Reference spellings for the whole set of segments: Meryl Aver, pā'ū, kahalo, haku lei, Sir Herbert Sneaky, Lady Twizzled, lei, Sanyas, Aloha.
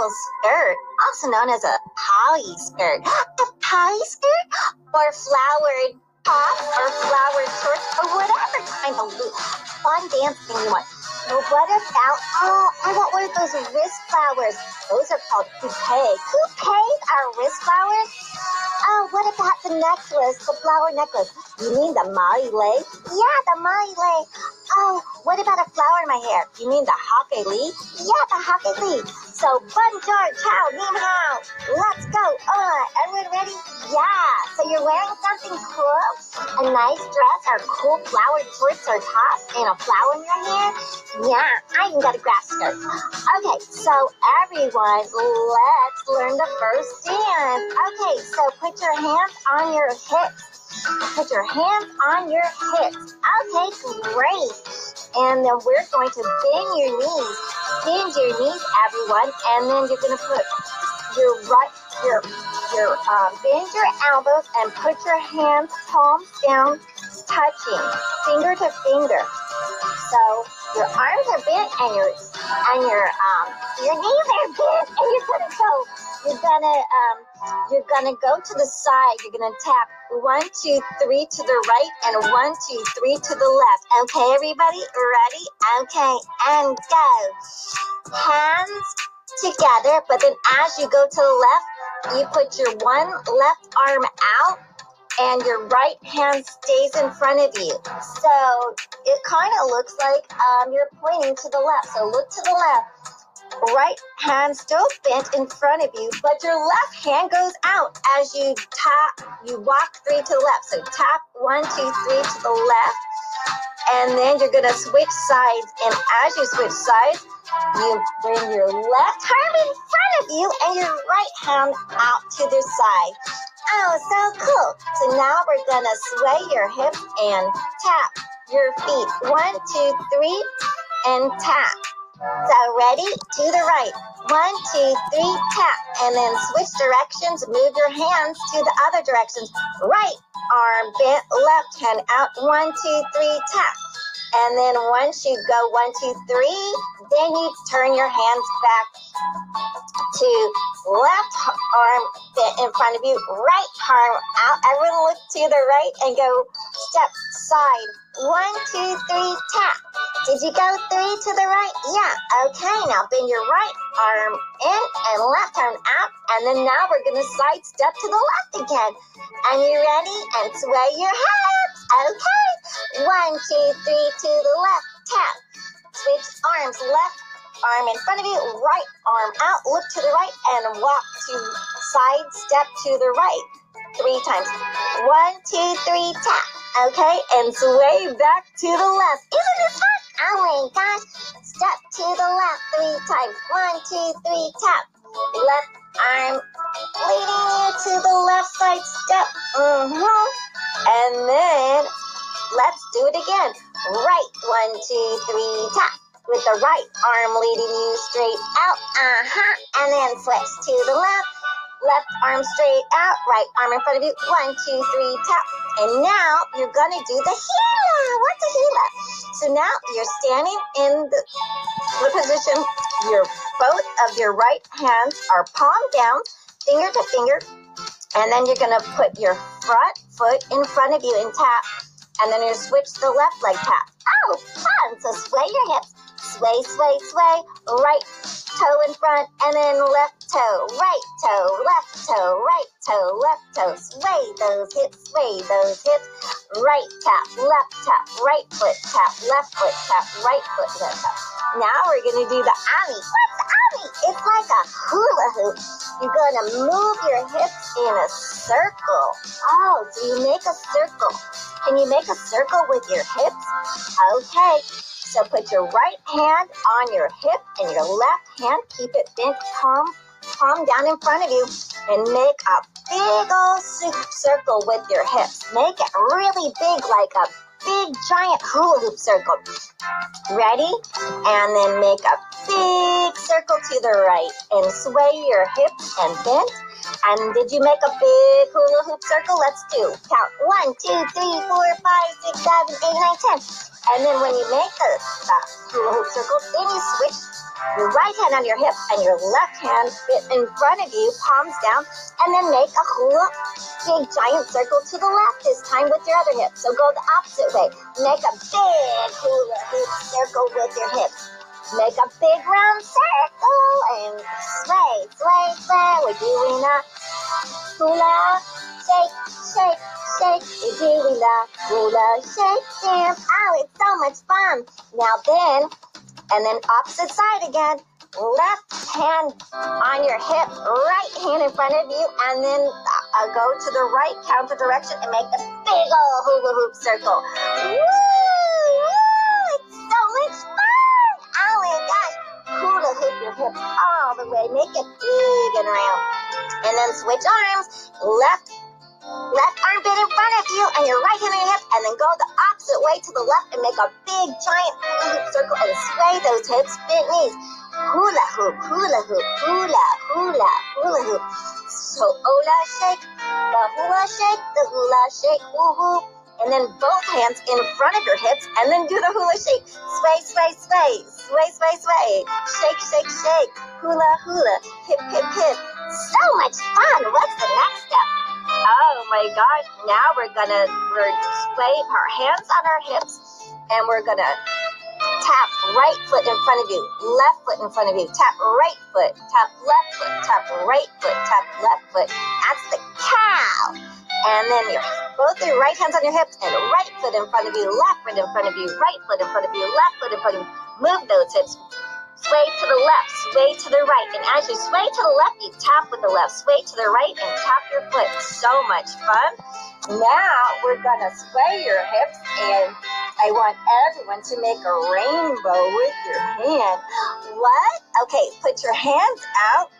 tassel skirt, also known as a pā'ū skirt. A pā'ū skirt? Or flowered top, or flowered shorts, or whatever kind of look. Fun dancing one. But what about, I want one of those wrist flowers. Those are called kūpe'e. Kūpe'es are wrist flowers? Oh, what about the necklace, the flower necklace? You mean the lei? Yeah, the lei. Oh, what about a flower in my hair? You mean the haku lei? Yeah, the haku lei. So, bonjour, ciao, ni hao. Let's go. Everyone ready? Yeah. So you're wearing something cool? A nice dress or cool flowered shorts or top and a flower in your hair? Yeah, I even got a grass skirt. Okay, so everyone, let's learn the first dance. Okay, so put your hands on your hips. Put your hands on your hips. Okay, great. And then we're going to bend your knees. Bend your knees, everyone. And then you're going to put your bend your elbows and put your hands, palms down, touching, finger to finger. So your arms are bent and your knees are bent, and you're gonna go to the side. You're gonna tap 1, 2, 3 to the right and 1, 2, 3 to the left. Okay, everybody, ready? Okay, and go. Hands together, but then as you go to the left, you put your one left arm out and your right hand stays in front of you. So it kind of looks like you're pointing to the left. So look to the left. Right hand still bent in front of you, but your left hand goes out as you tap. You walk 3 to the left. So tap 1, 2, 3 to the left. And then you're going to switch sides. And as you switch sides, you bring your left arm in front of you and your right hand out to the side. Oh, so cool. So now we're going to sway your hips and tap your feet. 1, 2, 3, and tap. So ready? To the right. 1, 2, 3, tap. And then switch directions. Move your hands to the other directions. Right arm bent, left hand out. 1, 2, 3, tap. And then once you go 1, 2, 3, then you turn your hands back to left arm bent in front of you, right arm out. Everyone look to the right and go step side. 1, 2, 3, tap. Did you go 3 to the right? Yeah. Okay, now bend your right arm in and left arm out. And then now we're going to side step to the left again. Are you ready? And sway your hips. Okay. 1, 2, 3 to the left. Tap. Switch arms. Left arm in front of you. Right arm out. Look to the right and walk to side step to the right 3 times. 1, 2, 3. Tap. Okay, and sway back to the left. Isn't this fun? Oh my gosh. Step to the left 3 times. 1, 2, 3. Tap. Left arm leading you to the left side step. And then let's do it again. Right, 1, 2, 3, tap. With the right arm leading you straight out. And then switch to the left. Left arm straight out. Right arm in front of you. 1, 2, 3, tap. And now you're going to do the hula. What's a hula? So now you're standing in the position. Both of your right hands are palm down, finger to finger. And then you're going to put your front foot in front of you and tap. And then you switch the left leg tap. Oh, fun! So sway your hips. Sway, sway, sway. Right toe in front and then left toe. Right toe, left toe, right toe, left toe. Sway those hips, sway those hips. Right tap. Right foot tap, left foot tap, right foot left tap. Now we're going to do the ami. What's the ami? It's like a hula hoop. You're going to move your hips in a circle. Oh, so you make a circle. Can you make a circle with your hips? Okay, so put your right hand on your hip and your left hand. Keep it bent, palm down in front of you, and make a big old circle with your hips. Make it really big, like a big giant hula hoop circle. Ready? And then make a big circle to the right and sway your hips and bend. And did you make a big hula hoop circle? Let's do. Count 1, 2, 3, 4, 5, 6, 7, 8, 9, 10. And then when you make the hula hoop circle, then you switch your right hand on your hip and your left hand in front of you, palms down, and then make a hula, big giant circle to the left this time with your other hip. So go the opposite way. Make a big hula hoop circle with your hips. Make a big round circle and sway, sway, sway. We're doing a hula, shake, shake, shake. We're doing a hula, shake, dance. Oh, it's so much fun. Now then, and then opposite side again. Left hand on your hip, right hand in front of you, and then go to the right counter direction and make this big old hula hoop circle. Woo! Hips all the way, make it big and round, and then switch arms, left armpit in front of you, and your right hand on your hip, and then go the opposite way to the left, and make a big giant hula hoop circle, and sway those hips, bent knees, hula hoop, hula hoop, hula, hula, hula hoop. So hula shake, the hula shake, woo hoo, and then both hands in front of your hips, and then do the hula shake, sway, sway, sway, sway, sway, sway, shake, shake, shake, hula, hula, hip, hip, hip. So much fun. What's the next step? Oh my gosh, now we're sway our hands on our hips, and we're gonna tap right foot in front of you, left foot in front of you, tap right foot, tap left foot, tap right foot, tap left foot. That's the cow. And then both your right hands on your hips and right foot in front of you, left foot in front of you, right foot in front of you, left foot in front of you. Move those hips. Sway to the left, sway to the right. And as you sway to the left, you tap with the left. Sway to the right and tap your foot. So much fun. Now we're going to sway your hips, and I want everyone to make a rainbow with your hand. What? Okay, put your hands out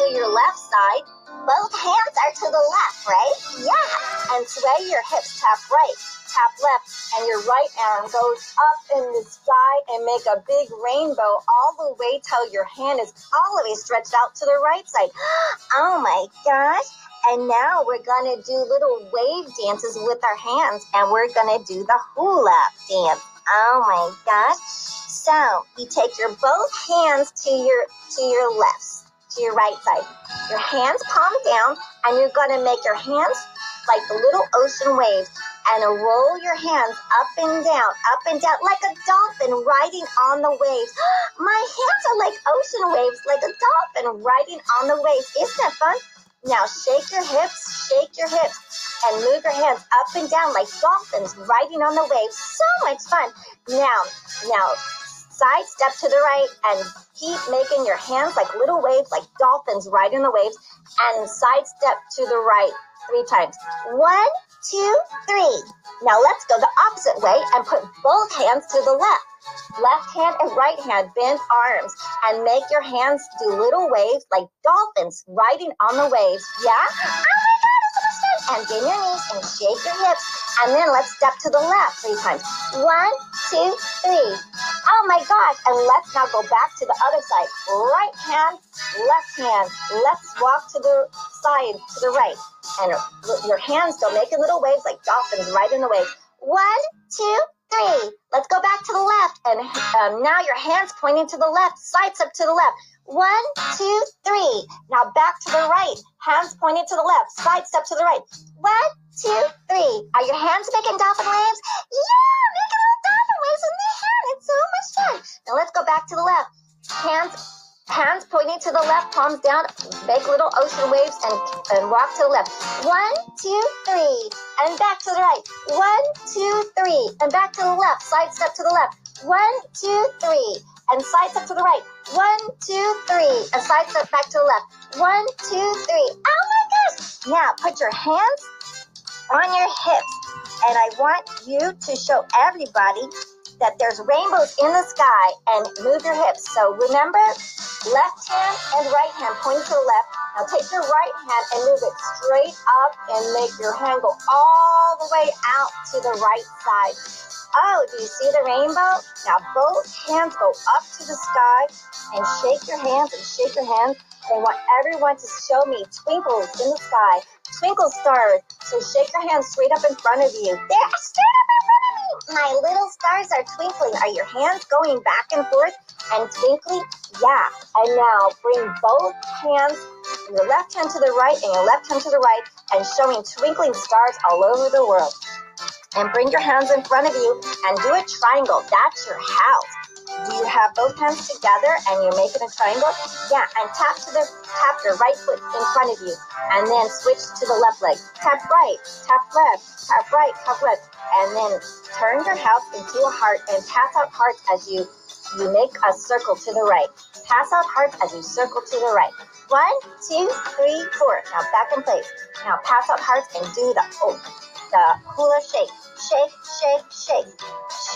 to your left side. Both hands are to the left, right? Yeah. And sway your hips, tap right, tap left, and your right arm goes up in the sky and make a big rainbow all the way till your hand is all the way stretched out to the right side. Oh my gosh. And now we're going to do little wave dances with our hands, and we're going to do the hula dance. Oh my gosh. So you take your both hands to your left. Your right side, your hands palm down, and you're going to make your hands like the little ocean waves, and roll your hands up and down, like a dolphin riding on the waves. My hands are like ocean waves, like a dolphin riding on the waves. Isn't that fun? Now shake your hips, and move your hands up and down like dolphins riding on the waves. So much fun. Now, side step to the right, and keep making your hands like little waves, like dolphins riding the waves, and side step to the right 3 times. 1, 2, 3. Now let's go the opposite way and put both hands to the left. Left hand and right hand, bend arms, and make your hands do little waves like dolphins riding on the waves. Yeah? Oh my God, it's so much fun! And bend your knees and shake your hips, and then let's step to the left 3 times. 1, 2, 3. Oh my gosh, and let's now go back to the other side. Right hand. Let's walk to the side, to the right. And your hands go making little waves like dolphins right in the waves. 1, 2, 3. Let's go back to the left. And now your hands pointing to the left, sides up to the left. 1, 2, 3. Now back to the right. Hands pointing to the left, side step to the right. 1, 2, 3. Are your hands making dolphin waves? Yeah, making little dolphin waves in the hand. It's so much fun. Now let's go back to the left. Hands pointing to the left, palms down. Make little ocean waves and walk to the left. 1, 2, 3. And back to the right. 1, 2, 3. And back to the left. Side step to the left. 1, 2, 3. And side step to the right. 1, 2, 3. And side step back to the left. 1, 2, 3. Oh my gosh! Now put your hands on your hips. And I want you to show everybody that there's rainbows in the sky, and move your hips. So remember, left hand and right hand point to the left. Now take your right hand and move it straight up and make your hand go all the way out to the right side. Oh, do you see the rainbow? Now both hands go up to the sky and shake your hands and shake your hands. They want everyone to show me twinkles in the sky, twinkle stars. So shake your hands straight up in front of you. They're straight up in front of me. My little stars are twinkling. Are your hands going back and forth? and deeply. Yeah. And now bring both hands, your left hand to the right and your left hand to the right, and showing twinkling stars all over the world. And bring your hands in front of you and do a triangle. That's your house. Do you have both hands together and you're making a triangle? Yeah, and tap your right foot in front of you, and then switch to the left leg. Tap right, tap left, and then turn your house into a heart and pass out hearts as you make a circle to the right. Pass out hearts as you circle to the right. 1, 2, 3, 4. Now back in place. Now pass out hearts and do the hula shake. Shake, shake, shake,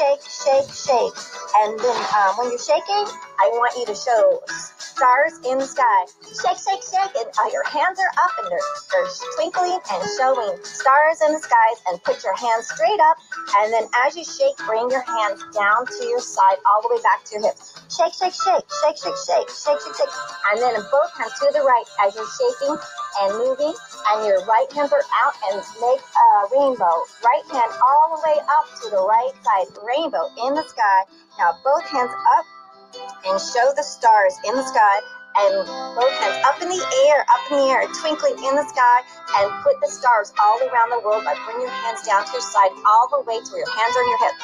shake, shake, shake. And then when you're shaking, I want you to show stars in the sky. Shake, shake, shake, and your hands are up and they're twinkling and showing stars in the skies, and put your hands straight up. And then as you shake, bring your hands down to your side, all the way back to your hips. Shake, shake, shake, shake, shake, shake, shake, shake, shake. And then both hands to the right as you're shaking and moving, and your right hands are out, and make a rainbow. Right hand all the way up to the right side, rainbow in the sky. Now both hands up and show the stars in the sky, and both hands up in the air, twinkling in the sky, and put the stars all around the world by bringing your hands down to your side, all the way to your hands on your hips.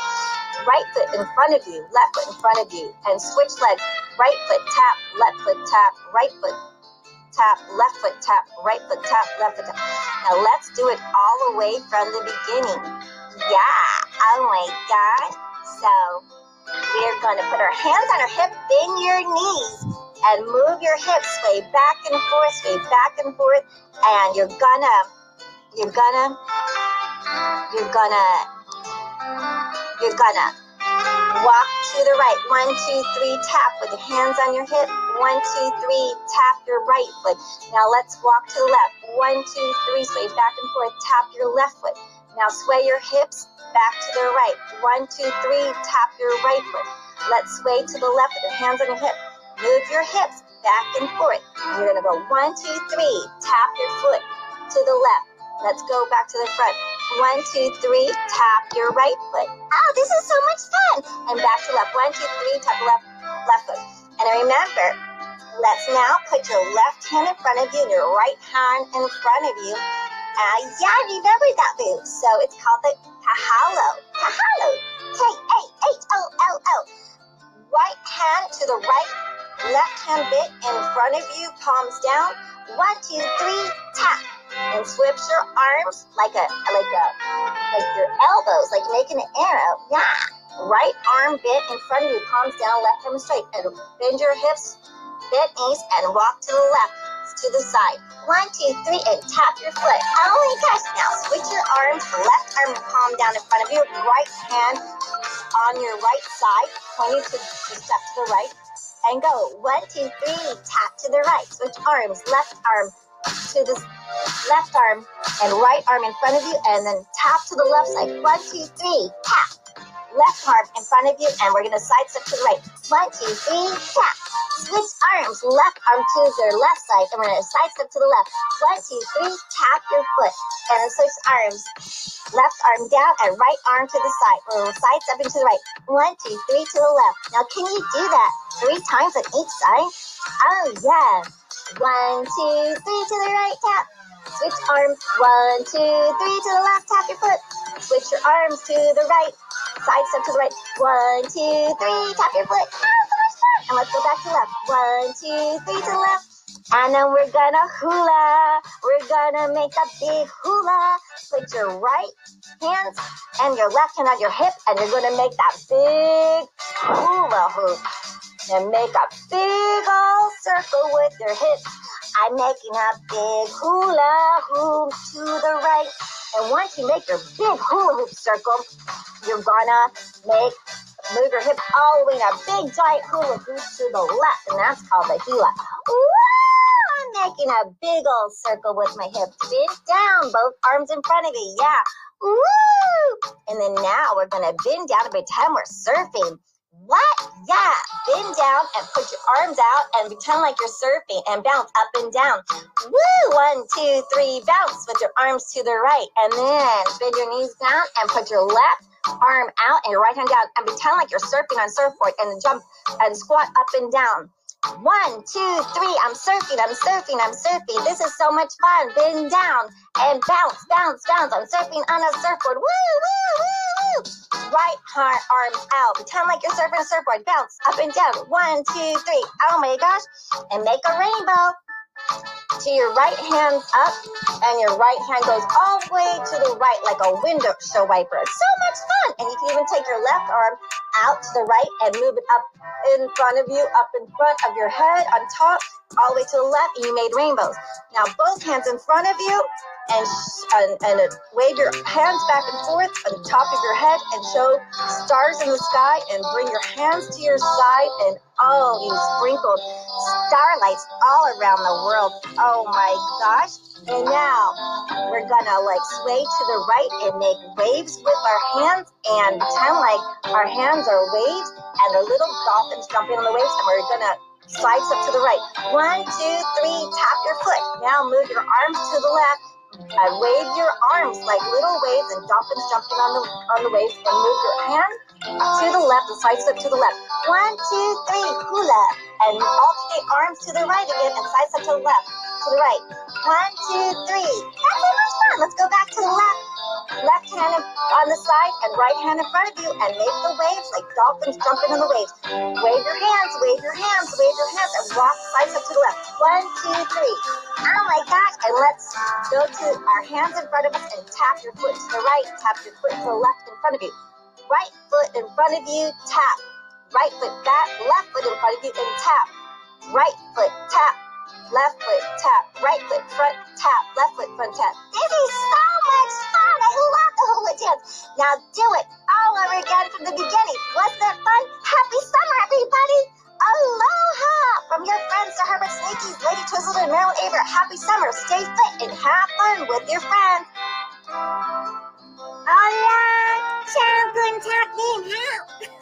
Right foot in front of you, left foot in front of you, and switch legs. Right foot tap, left foot tap, right foot tap, left foot tap, right foot tap, left foot tap. Now let's do it all the way from the beginning. Yeah, oh my God. So we're going to put our hands on our hips, bend your knees, and move your hips, sway back and forth, sway back and forth, and you're gonna walk to the right. 1, 2, 3, tap with your hands on your hip. 1, 2, 3, tap your right foot. Now let's walk to the left. 1, 2, 3, sway back and forth. Tap your left foot. Now sway your hips back to the right. 1, 2, 3, tap your right foot. Let's sway to the left with your hands on your hip. Move your hips back and forth. You're gonna go 1, 2, 3, tap your foot to the left. Let's go back to the front. 1, 2, 3, tap your right foot. Oh, this is so much fun! And back to left. 1, 2, 3, tap left foot. And remember, let's now put your left hand in front of you and your right hand in front of you. Yeah, remember that move. So it's called the kahalo. Kahalo. K-A-H-O-L-O. Right hand to the right, left hand bit in front of you, palms down. 1, 2, 3, tap. And switch your arms like your elbows, like making an arrow. Yeah. Right arm bent in front of you, palms down, left arm straight, and bend your hips, bent knees, and walk to the left, to the side. 1, 2, 3, and tap your foot. Oh my gosh! Now switch your arms, left arm palm down in front of you, right hand on your right side, pointing to the step to the right, and go. 1, 2, 3, tap to the right. Switch arms, left arm to the left arm and right arm in front of you, and then tap to the left side. 1, 2, 3, tap. Left arm in front of you, and we're gonna side step to the right. 1, 2, 3, tap. Switch arms, left arm to the left side, and we're gonna side step to the left. 1, 2, 3, tap your foot, and then switch arms. Left arm down and right arm to the side. We're gonna side step into the right. 1, 2, 3 to the left. Now can you do that 3 times on each side? Oh yeah. 1, 2, 3 to the right, tap. Switch arms. 1, 2, 3 to the left, tap your foot. Switch your arms to the right, side step to the right. 1, 2, 3, tap your foot. Oh, so much fun! And let's go back to the left. 1, 2, 3 to the left. And then we're gonna hula. We're gonna make a big hula. Put your right hand and your left hand on your hip, and you're gonna make that big hula hoop. And make a big old circle with your hips. I'm making a big hula hoop to the right. And once you make your big hula hoop circle, you're gonna move your hips all the way in a big giant hula hoop to the left. And that's called the hula. Woo! I'm making a big old circle with my hips. Bend down, both arms in front of you. Yeah. Woo! And then now we're gonna bend down and pretend we're surfing. What? Yeah. Bend down and put your arms out and pretend like you're surfing and bounce up and down. Woo! 1, 2, 3, bounce with your arms to the right. And then bend your knees down and put your left arm out and your right hand down and pretend like you're surfing on surfboard and jump and squat up and down. 1, 2, 3, I'm surfing, I'm surfing, I'm surfing. This is so much fun. Bend down and bounce, bounce, bounce. I'm surfing on a surfboard. Woo, woo, woo. Right arms out. Pretend like you're surfing a surfboard. Bounce up and down. 1, 2, 3. Oh my gosh. And make a rainbow. To your right hand up. And your right hand goes all the way to the right like a window show wiper. It's so much fun. And you can even take your left arm out to the right and move it up in front of you, up in front of your head, on top, all the way to the left. And you made rainbows. Now both hands in front of you. And wave your hands back and forth on the top of your head and show stars in the sky and bring your hands to your side and oh, you sprinkled starlights all around the world. Oh my gosh. And now we're gonna like sway to the right and make waves with our hands and pretend like our hands are waves and the little dolphins jumping on the waves, and we're gonna slide up to the right. 1, 2, 3, tap your foot. Now move your arms to the left. And wave your arms like little waves and dolphins jumping on the waves, and move your hand to the left and side step to the left. 1, 2, 3, hula, and alternate arms to the right again and side step to the left, to the right. 1, 2, 3. That's so much fun. Let's go back to the left. Left hand on the side and right hand in front of you and make the waves like dolphins jumping on the waves. Wave your hands, wave your hands, wave your hands, and walk side step to the left. 1, 2, 3. Oh my gosh, and let's go to our hands in front of us and tap your foot to the right, tap your foot to the left in front of you. Right foot in front of you, tap. Right foot back, left foot in front of you and tap. Right foot, tap. Left foot, tap. Right foot, front, tap. Left foot, front, tap. This is so much fun. I love the hula dance. Now do it all over again from the beginning. Wasn't that fun? Happy summer, everybody. Aloha from your friends, Sir Herbert Sneaky, Lady Twizzled, and Meryl Aver. Happy summer. Stay fit and have fun with your friends. Hola, ciao, guten Tag,